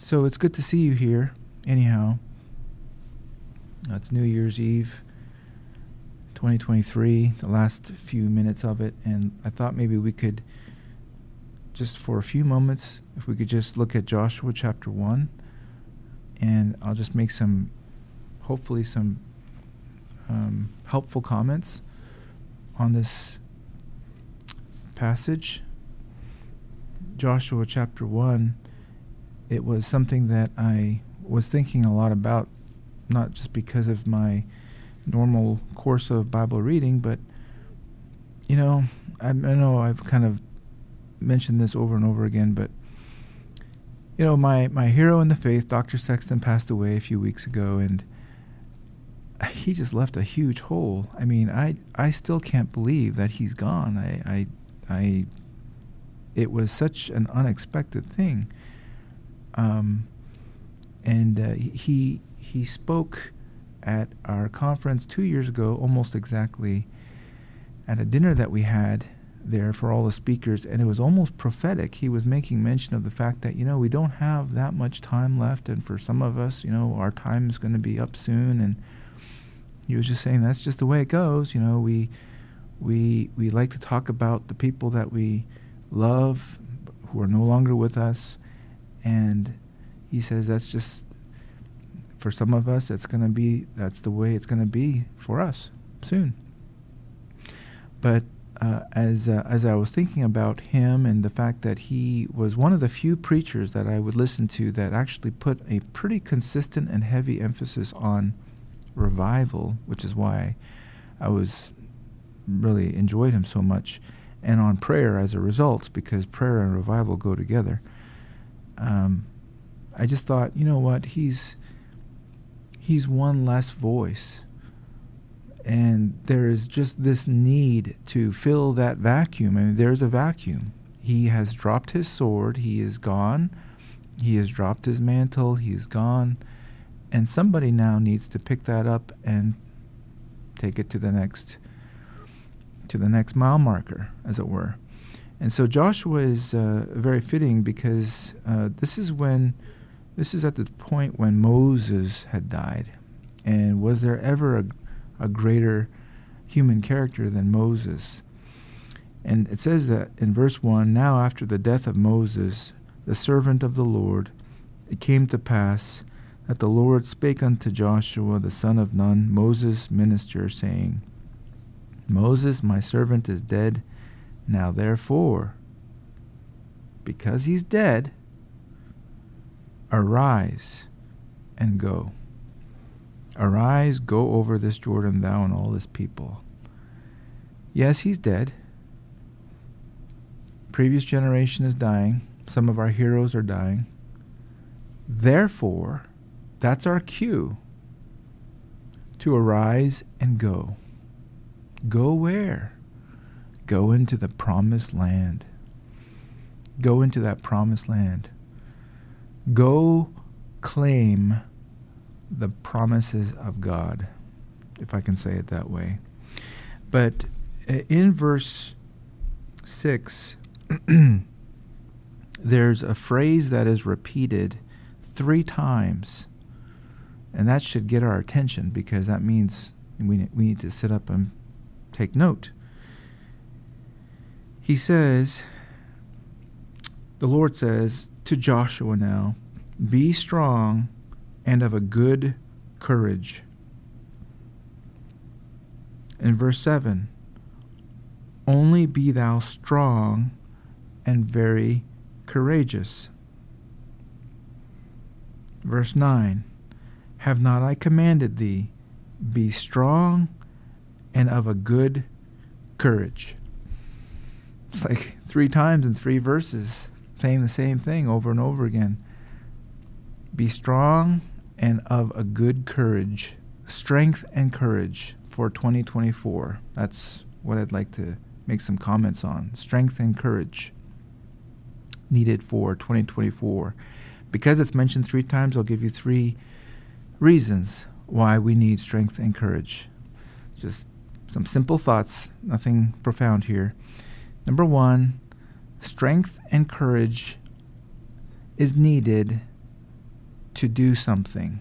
So it's good to see you here. Anyhow, it's New Year's Eve 2023, the last few minutes of it, and I thought maybe we could, just for a few moments, if we could just look at Joshua chapter 1, and I'll just make some, hopefully some helpful comments on this passage. Joshua chapter 1, it was something that I was thinking a lot about, not just because of my normal course of Bible reading, but, you know, I know I've kind of mentioned this over and over again, but, you know, my hero in the faith, Dr. Sexton, passed away a few weeks ago, and he just left a huge hole. I mean, I still can't believe that he's gone. It was such an unexpected thing. He spoke at our conference 2 years ago, almost exactly, at a dinner that we had there for all the speakers, and it was almost prophetic. He was making mention of the fact that, you know, we don't have that much time left, and for some of us, you know, our time is going to be up soon. And he was just saying that's just the way it goes. You know, we like to talk about the people that we love who are no longer with us, and he says that's just, for some of us, that's the way it's going to be for us soon. But as I was thinking about him and the fact that he was one of the few preachers that I would listen to that actually put a pretty consistent and heavy emphasis on revival, which is why I was really enjoyed him so much, and on prayer as a result, because prayer and revival go together. I just thought, you know what, he's one less voice, and there is just this need to fill that vacuum. I mean, there's a vacuum. He has dropped his sword. He is gone. He has dropped his mantle. He is gone, and somebody now needs to pick that up and take it to the next mile marker, as it were. And so Joshua is very fitting, because this is at the point when Moses had died. And was there ever a greater human character than Moses? And it says that in verse 1, "Now after the death of Moses, the servant of the Lord, it came to pass that the Lord spake unto Joshua the son of Nun, Moses' minister, saying, Moses, my servant, is dead. Now therefore, because he's dead, arise and go. Arise, go over this Jordan, thou and all this people." Yes, he's dead. Previous generation is dying. Some of our heroes are dying. Therefore, that's our cue to arise and go. Go where? Go into the promised land. Go into that promised land. Go claim the promises of God, if I can say it that way. But in verse 6, there's a phrase that is repeated 3 times, and that should get our attention, because that means we need to sit up and take note. He says, the Lord says to Joshua now, "Be strong and of a good courage." In verse 7, "Only be thou strong and very courageous." Verse 9, "Have not I commanded thee, be strong and of a good courage." It's like 3 times in 3 verses, saying the same thing over and over again. Be strong and of a good courage. Strength and courage for 2024. That's what I'd like to make some comments on. Strength and courage needed for 2024. Because it's mentioned 3 times, I'll give you 3 reasons why we need strength and courage. Just some simple thoughts, nothing profound here. Number 1, strength and courage is needed to do something.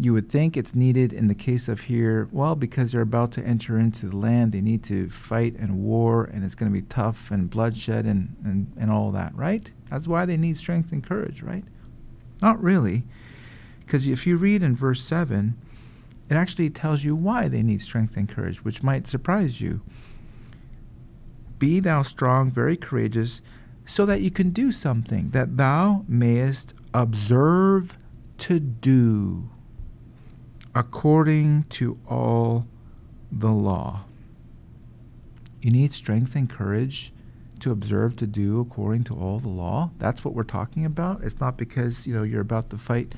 You would think it's needed in the case of here, well, because they're about to enter into the land, they need to fight and war, and it's going to be tough and bloodshed and all that, right? That's why they need strength and courage, right? Not really, because if you read in verse 7, it actually tells you why they need strength and courage, which might surprise you. Be thou strong, very courageous, so that you can do something, that thou mayest observe to do according to all the law. You need strength and courage to observe to do according to all the law. That's what we're talking about. It's not because, you know, you're about to fight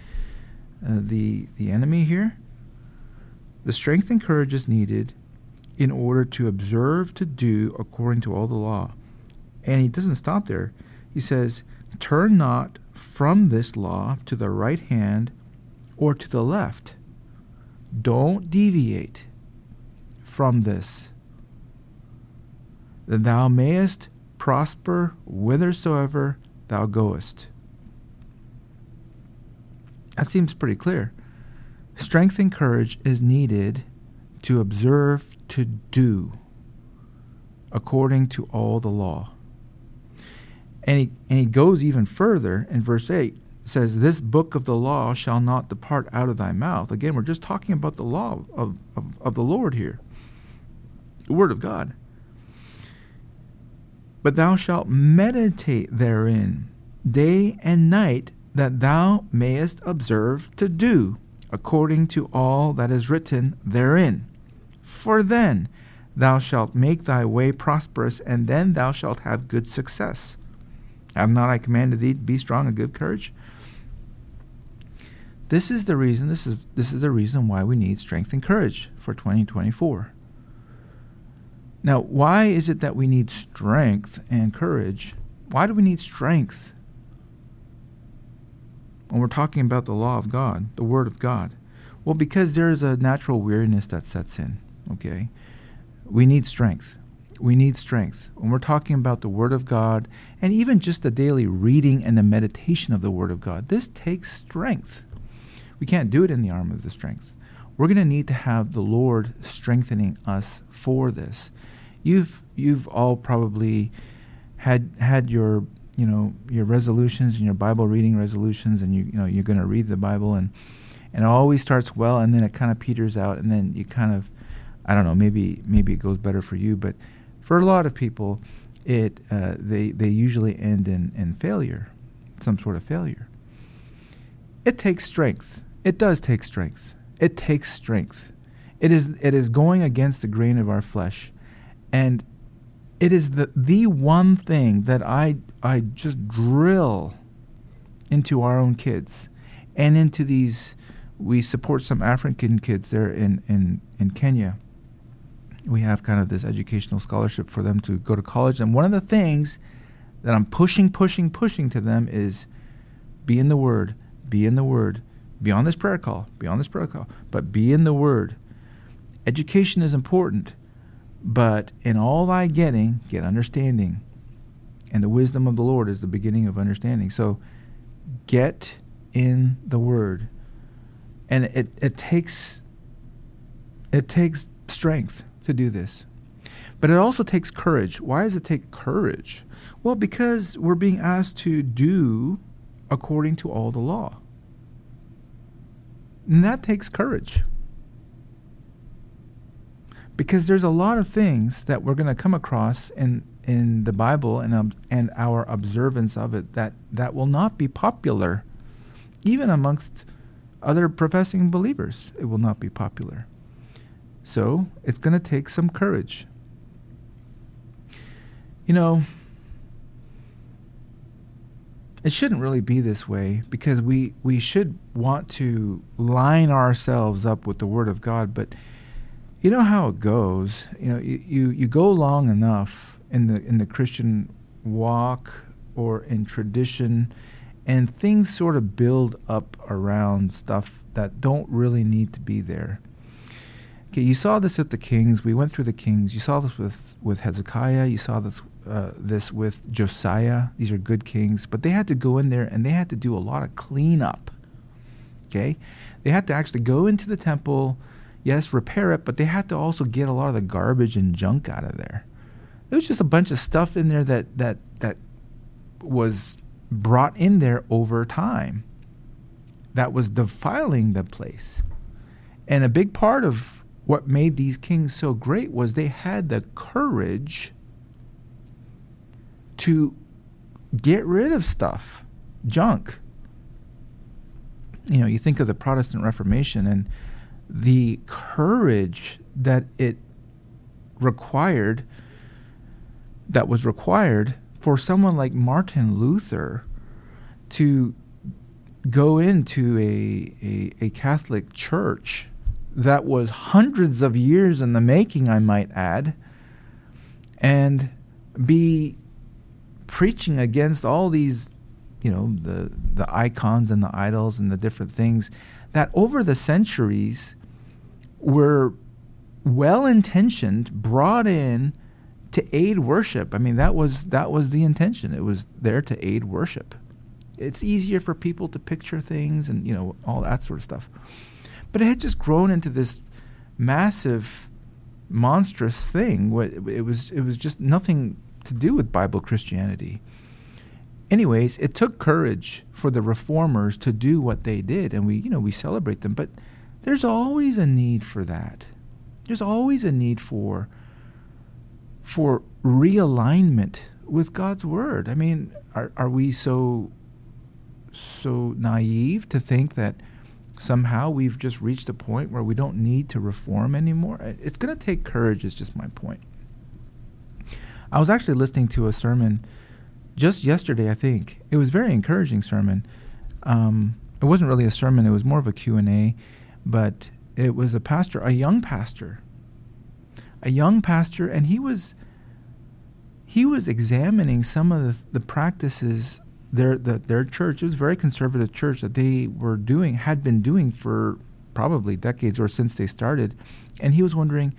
the enemy here. The strength and courage is needed in order to observe to do according to all the law. And he doesn't stop there. He says, turn not from this law to the right hand or to the left. Don't deviate from this, that thou mayest prosper whithersoever thou goest. That seems pretty clear. Strength and courage is needed to observe to do according to all the law. And he goes even further in verse 8. It says, this book of the law shall not depart out of thy mouth. Again, we're just talking about the law of the Lord here, the word of God. But thou shalt meditate therein day and night, that thou mayest observe to do according to all that is written therein. For then thou shalt make thy way prosperous, and then thou shalt have good success. Have not I commanded thee, be strong and good courage? This is the reason, this is the reason why we need strength and courage for 2024. Now, why is it that we need strength and courage? Why do we need strength when we're talking about the law of God, the word of God? Well, because there is a natural weariness that sets in, okay? We need strength. We need strength. When we're talking about the Word of God, and even just the daily reading and the meditation of the Word of God, this takes strength. We can't do it in the arm of the strength. We're going to need to have the Lord strengthening us for this. You've all probably had your, you know, your resolutions and your Bible reading resolutions, and you know you're going to read the Bible, and it always starts well, and then it kind of peters out, and then you kind of, I don't know, maybe it goes better for you, but for a lot of people, it they usually end in failure, some sort of failure. It takes strength. It does take strength. It takes strength. It is going against the grain of our flesh, and it is the one thing that I just drill into our own kids, and into these. We support some African kids there in Kenya. We have kind of this educational scholarship for them to go to college. And one of the things that I'm pushing to them is be in the Word, be on this prayer call, but be in the Word. Education is important, but in all thy getting, get understanding. And the wisdom of the Lord is the beginning of understanding. So get in the Word. And it takes strength to do this. But it also takes courage. Why does it take courage? Well, because we're being asked to do according to all the law. And that takes courage. Because there's a lot of things that we're going to come across in the Bible and our observance of it that will not be popular. Even amongst other professing believers, it will not be popular. So it's going to take some courage. You know, it shouldn't really be this way, because we should want to line ourselves up with the Word of God, but you know how it goes. You know, you go long enough in the Christian walk or in tradition, and things sort of build up around stuff that don't really need to be there. Okay, you saw this at the Kings. We went through the Kings. You saw this with Hezekiah. You saw this with Josiah. These are good kings. But they had to go in there, and they had to do a lot of cleanup. okay? They had to actually go into the temple, yes, repair it, but they had to also get a lot of the garbage and junk out of there. It was just a bunch of stuff in there that was brought in there over time that was defiling the place. And a big part of what made these kings so great was they had the courage to get rid of stuff, junk. You know, you think of the Protestant Reformation and the courage that was required for someone like Martin Luther to go into a Catholic church that was hundreds of years in the making, I might add, and be preaching against all these, you know, the icons and the idols and the different things that over the centuries were well-intentioned, brought in to aid worship. I mean, that was the intention. It was there to aid worship. It's easier for people to picture things and, you know, all that sort of stuff. But it had just grown into this massive, monstrous thing. It was just nothing to do with Bible Christianity. Anyways, it took courage for the reformers to do what they did, and we celebrate them. But there's always a need for that. There's always a need for realignment with God's Word. I mean, are we so naive to think that somehow we've just reached a point where we don't need to reform anymore? It's going to take courage, is just my point. I was actually listening to a sermon just yesterday, I think. It was a very encouraging sermon. It wasn't really a sermon. It was more of a Q&A, but it was a young pastor, and he was examining some of the practices their church, it was a very conservative church, that they were doing, had been doing for probably decades or since they started. And he was wondering,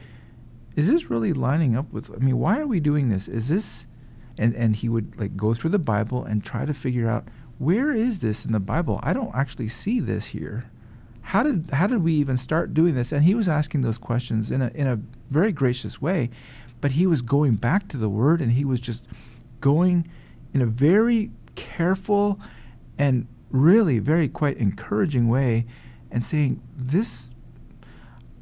is this really lining up with, I mean, why are we doing this? Is this, and he would like go through the Bible and try to figure out, where is this in the Bible? I don't actually see this here. How did we even start doing this? And he was asking those questions in a very gracious way, but he was going back to the Word, and he was just going in a very careful and really very quite encouraging way and saying, this,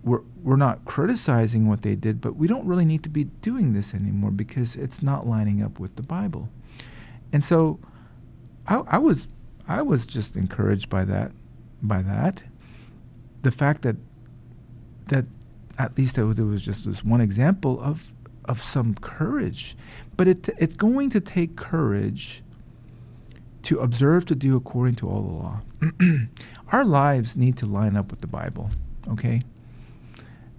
we're not criticizing what they did, but we don't really need to be doing this anymore because it's not lining up with the Bible. And so I was just encouraged by that. The fact that at least there was just this one example of some courage. But it's going to take courage to observe, to do according to all the law. Our lives need to line up with the Bible, okay?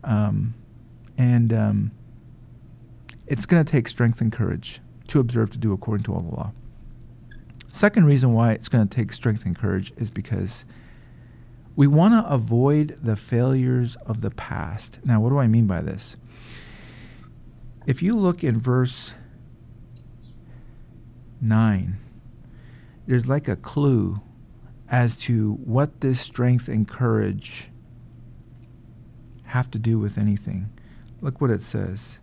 It's going to take strength and courage to observe, to do according to all the law. Second reason why it's going to take strength and courage is because we want to avoid the failures of the past. Now, what do I mean by this? If you look in verse 9, there's like a clue as to what this strength and courage have to do with anything. Look what it says.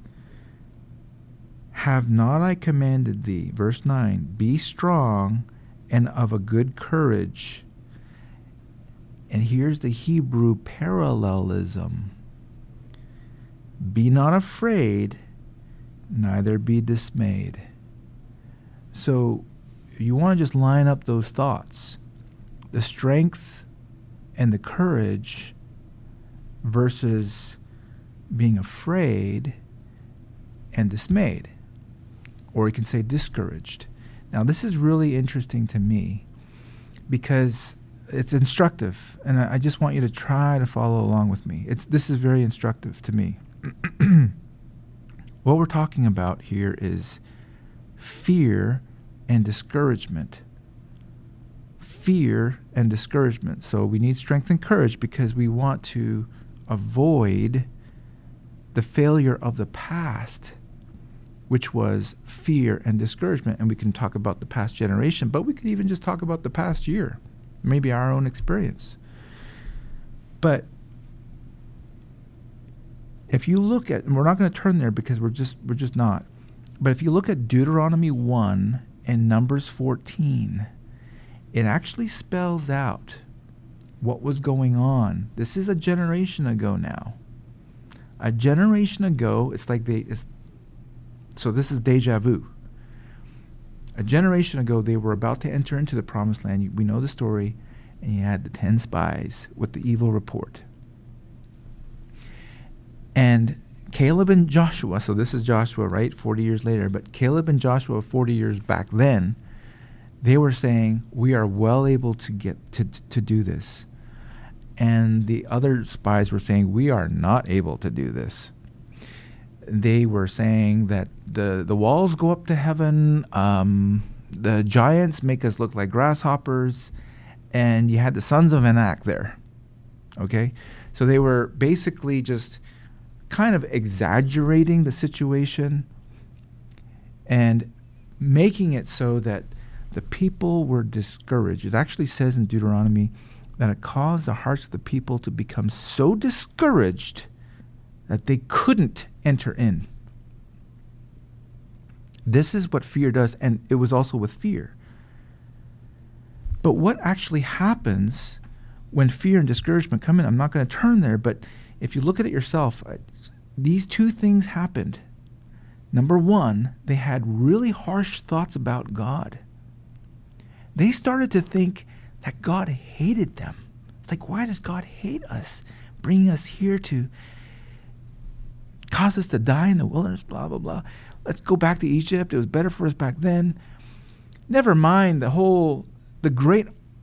Have not I commanded thee, verse 9, be strong and of a good courage. And here's the Hebrew parallelism. Be not afraid, neither be dismayed. So, you want to just line up those thoughts, the strength and the courage versus being afraid and dismayed, or you can say discouraged. Now, this is really interesting to me because it's instructive, and I just want you to try to follow along with me. This is very instructive to me. What we're talking about here is fear and discouragement. Fear and discouragement. So we need strength and courage because we want to avoid the failure of the past, which was fear and discouragement. And we can talk about the past generation, but we could even just talk about the past year, maybe our own experience. But if you look at, and we're not going to turn there because we're just not. But if you look at Deuteronomy 1 and Numbers 14, it actually spells out what was going on. This is a generation ago now. A generation ago, it's like so this is deja vu. A generation ago, they were about to enter into the promised land. We know the story. And you had the 10 spies with the evil report. And Caleb and Joshua, so this is Joshua, right? 40 years later. But Caleb and Joshua, 40 years back then, they were saying, we are well able to get to do this. And the other spies were saying, we are not able to do this. They were saying that the walls go up to heaven, the giants make us look like grasshoppers, and you had the sons of Anak there, okay? So they were basically just kind of exaggerating the situation and making it so that the people were discouraged. It actually says in Deuteronomy that it caused the hearts of the people to become so discouraged that they couldn't enter in. This is what fear does, and it was also with fear. But what actually happens when fear and discouragement come in? I'm not going to turn there, but if you look at it yourself, these two things happened. Number one, they had really harsh thoughts about God. They started to think that God hated them. It's like, why does God hate us, bringing us here to cause us to die in the wilderness, blah, blah, blah. Let's go back to Egypt. It was better for us back then. Never mind the whole... The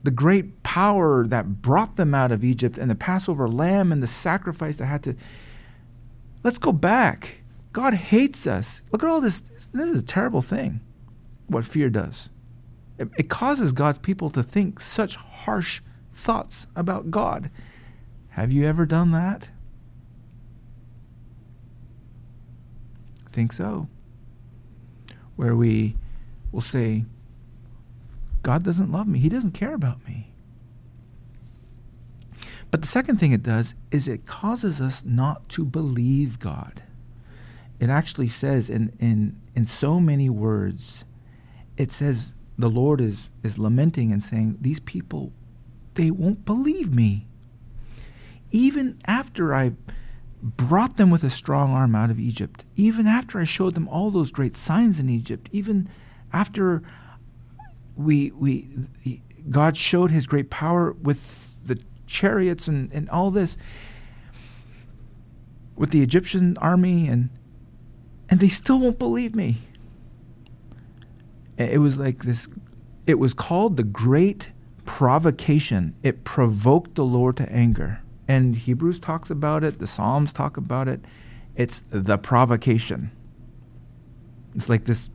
great power that brought them out of Egypt and the Passover lamb and the sacrifice that had to... Let's go back. God hates us. Look at all this. This is a terrible thing, what fear does. It causes God's people to think such harsh thoughts about God. Have you ever done that? I think so. Where we will say... God doesn't love me. He doesn't care about me. But the second thing it does is it causes us not to believe God. It actually says in so many words, it says the Lord is lamenting and saying, these people, they won't believe me. Even after I brought them with a strong arm out of Egypt, even after I showed them all those great signs in Egypt, even after... God showed his great power with the chariots and all this, with the Egyptian army, and they still won't believe me. It was like this, it was called the great provocation. It provoked the Lord to anger. And Hebrews talks about it, the Psalms talk about it. It's the provocation. It's like this,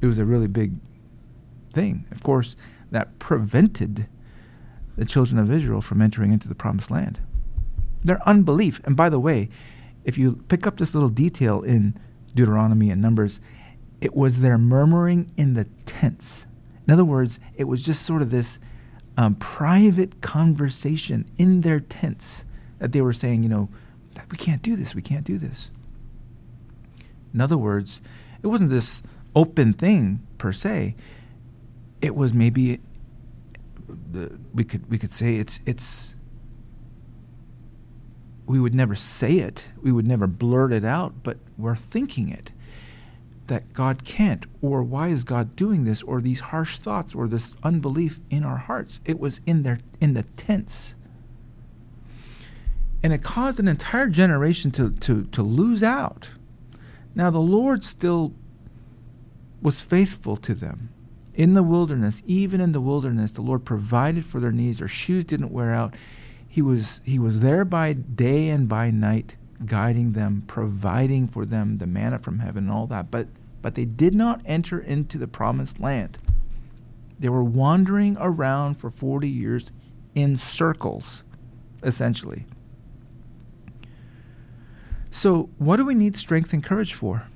it was a really big thing, of course, that prevented the children of Israel from entering into the promised land. Their unbelief. And by the way, if you pick up this little detail in Deuteronomy and Numbers, it was their murmuring in the tents. In other words, it was just sort of this private conversation in their tents that they were saying, we can't do this, we can't do this. In other words, it wasn't this open thing per se. It was maybe we could say it's we would never say it, we would never blurt it out, but we're thinking it, that God can't, or why is God doing this, or these harsh thoughts, or this unbelief in our hearts. It was in the tents, and it caused an entire generation to lose out. Now the Lord still was faithful to them. In the wilderness, even in the wilderness, the Lord provided for their needs. Their shoes didn't wear out. He was there by day and by night, guiding them, providing for them the manna from heaven and all that. But they did not enter into the promised land. They were wandering around for 40 years in circles, essentially. So what do we need strength and courage for?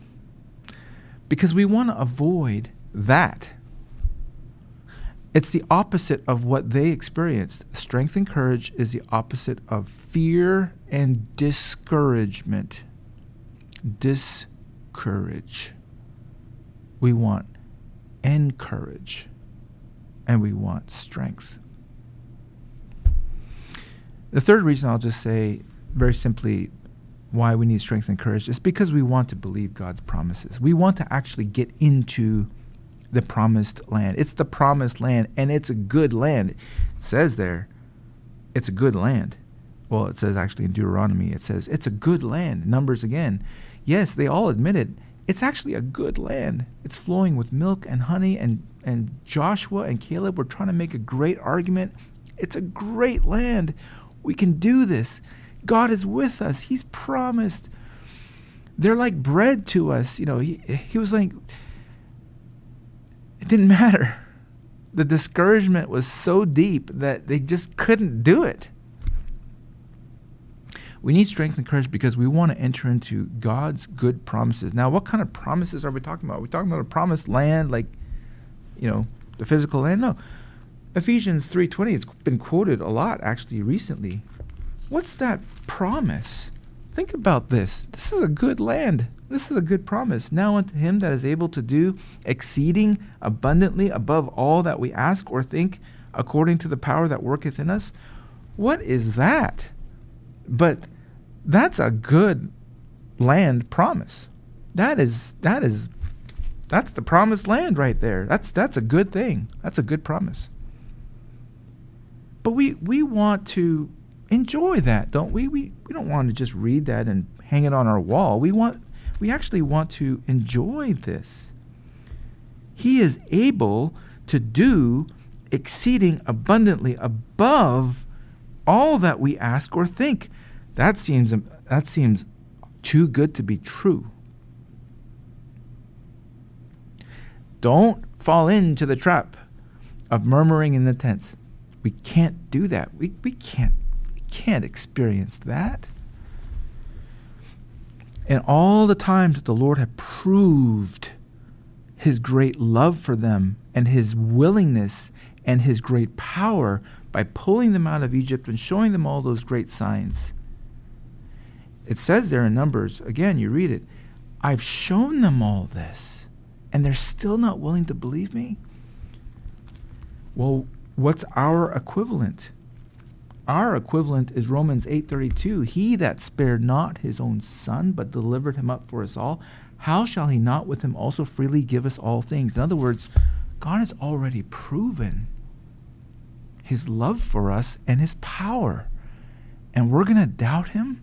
Because we want to avoid that. It's the opposite of what they experienced. Strength and courage is the opposite of fear and discouragement. Discourage. We want encourage, and we want strength. The third reason I'll just say very simply why we need strength and courage is because we want to believe God's promises. We want to actually get into the promised land. It's the promised land, and it's a good land. It says there, it's a good land. Well, it says actually in Deuteronomy, it says it's a good land. Numbers again. Yes, they all admit it. It's actually a good land. It's flowing with milk and honey, and Joshua and Caleb were trying to make a great argument. It's a great land. We can do this. God is with us. He's promised. They're like bread to us. You know, he was like, it didn't matter. The discouragement was so deep that they just couldn't do it. We need strength and courage because we want to enter into God's good promises. Now, what kind of promises are we talking about? Are we talking about a promised land, like, you know, the physical land? No. Ephesians 3:20, it's been quoted a lot actually recently. What's that promise? Think about this. This is a good land. This is a good promise. Now unto him that is able to do exceeding abundantly above all that we ask or think, according to the power that worketh in us. What is that? But that's a good land promise. That's the promised land right there. That's a good thing. That's a good promise. But we want to enjoy that, don't we? We don't want to just read that and hang it on our wall. We actually want to enjoy this. He is able to do exceeding abundantly above all that we ask or think. That seems too good to be true. Don't fall into the trap of murmuring in the tents. We can't do that. We can't experience that. And all the times that the Lord had proved his great love for them and his willingness and his great power by pulling them out of Egypt and showing them all those great signs. It says there in Numbers, again, you read it, I've shown them all this, and they're still not willing to believe me? Well, what's our equivalent? Our equivalent is Romans 8:32. He that spared not his own son, but delivered him up for us all, how shall he not with him also freely give us all things? In other words, God has already proven his love for us and his power. And we're going to doubt him?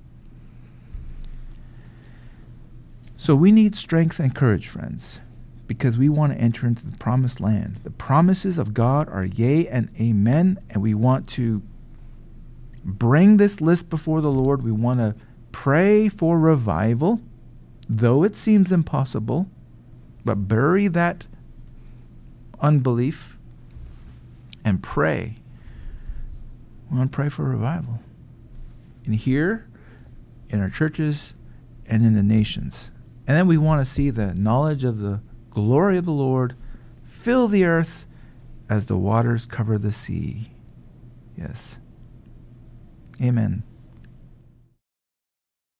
So we need strength and courage, friends, because we want to enter into the promised land. The promises of God are yea and amen, and we want to bring this list before the Lord. We want to pray for revival, though it seems impossible, but bury that unbelief and pray. We want to pray for revival. And here, in our churches, and in the nations. And then we want to see the knowledge of the glory of the Lord fill the earth as the waters cover the sea. Yes. Amen.